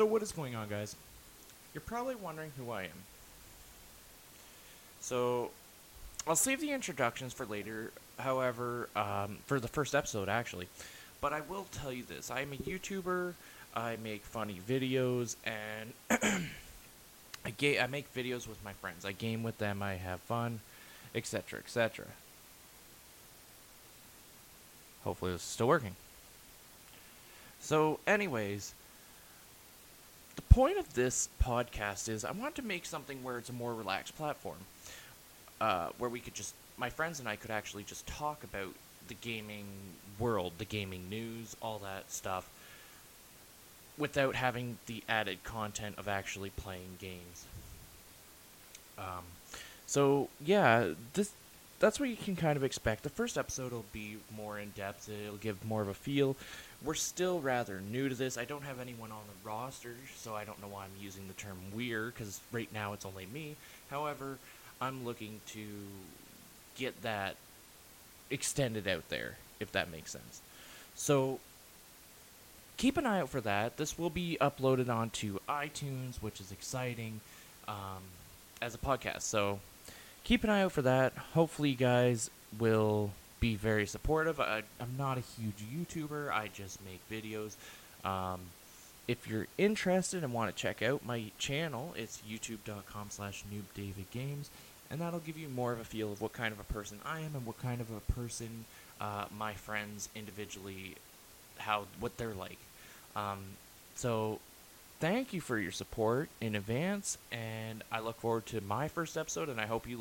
So what is going on, guys? You're probably wondering who I am. So I'll save the introductions for later, however, for the first episode, actually. But I will tell you this. I'm a YouTuber. I make funny videos, and I make videos with my friends. I game with them. I have fun, etc., etc. Hopefully this is still working. So anyways, the point of this podcast is I want to make something where it's a more relaxed platform, where we could just, my friends and I could actually just talk about the gaming world, the gaming news, all that stuff, without having the added content of actually playing games. So yeah, that's what you can kind of expect. The first episode will be more in depth. It'll give more of a feel. We're still rather new to this. I don't have anyone on the roster, so I don't know why I'm using the term "we're" because right now it's only me. However, I'm looking to get that extended out there, if that makes sense. So keep an eye out for that. This will be uploaded onto iTunes, which is exciting, as a podcast. So keep an eye out for that. Hopefully you guys will be very supportive. I'm not a huge YouTuber. I just make videos. If you're interested and want to check out my channel, it's youtube.com/noobdavidgames, and that'll give you more of a feel of what kind of a person I am and what kind of a person my friends individually, what they're like. So thank you for your support in advance, and I look forward to my first episode, and I hope you look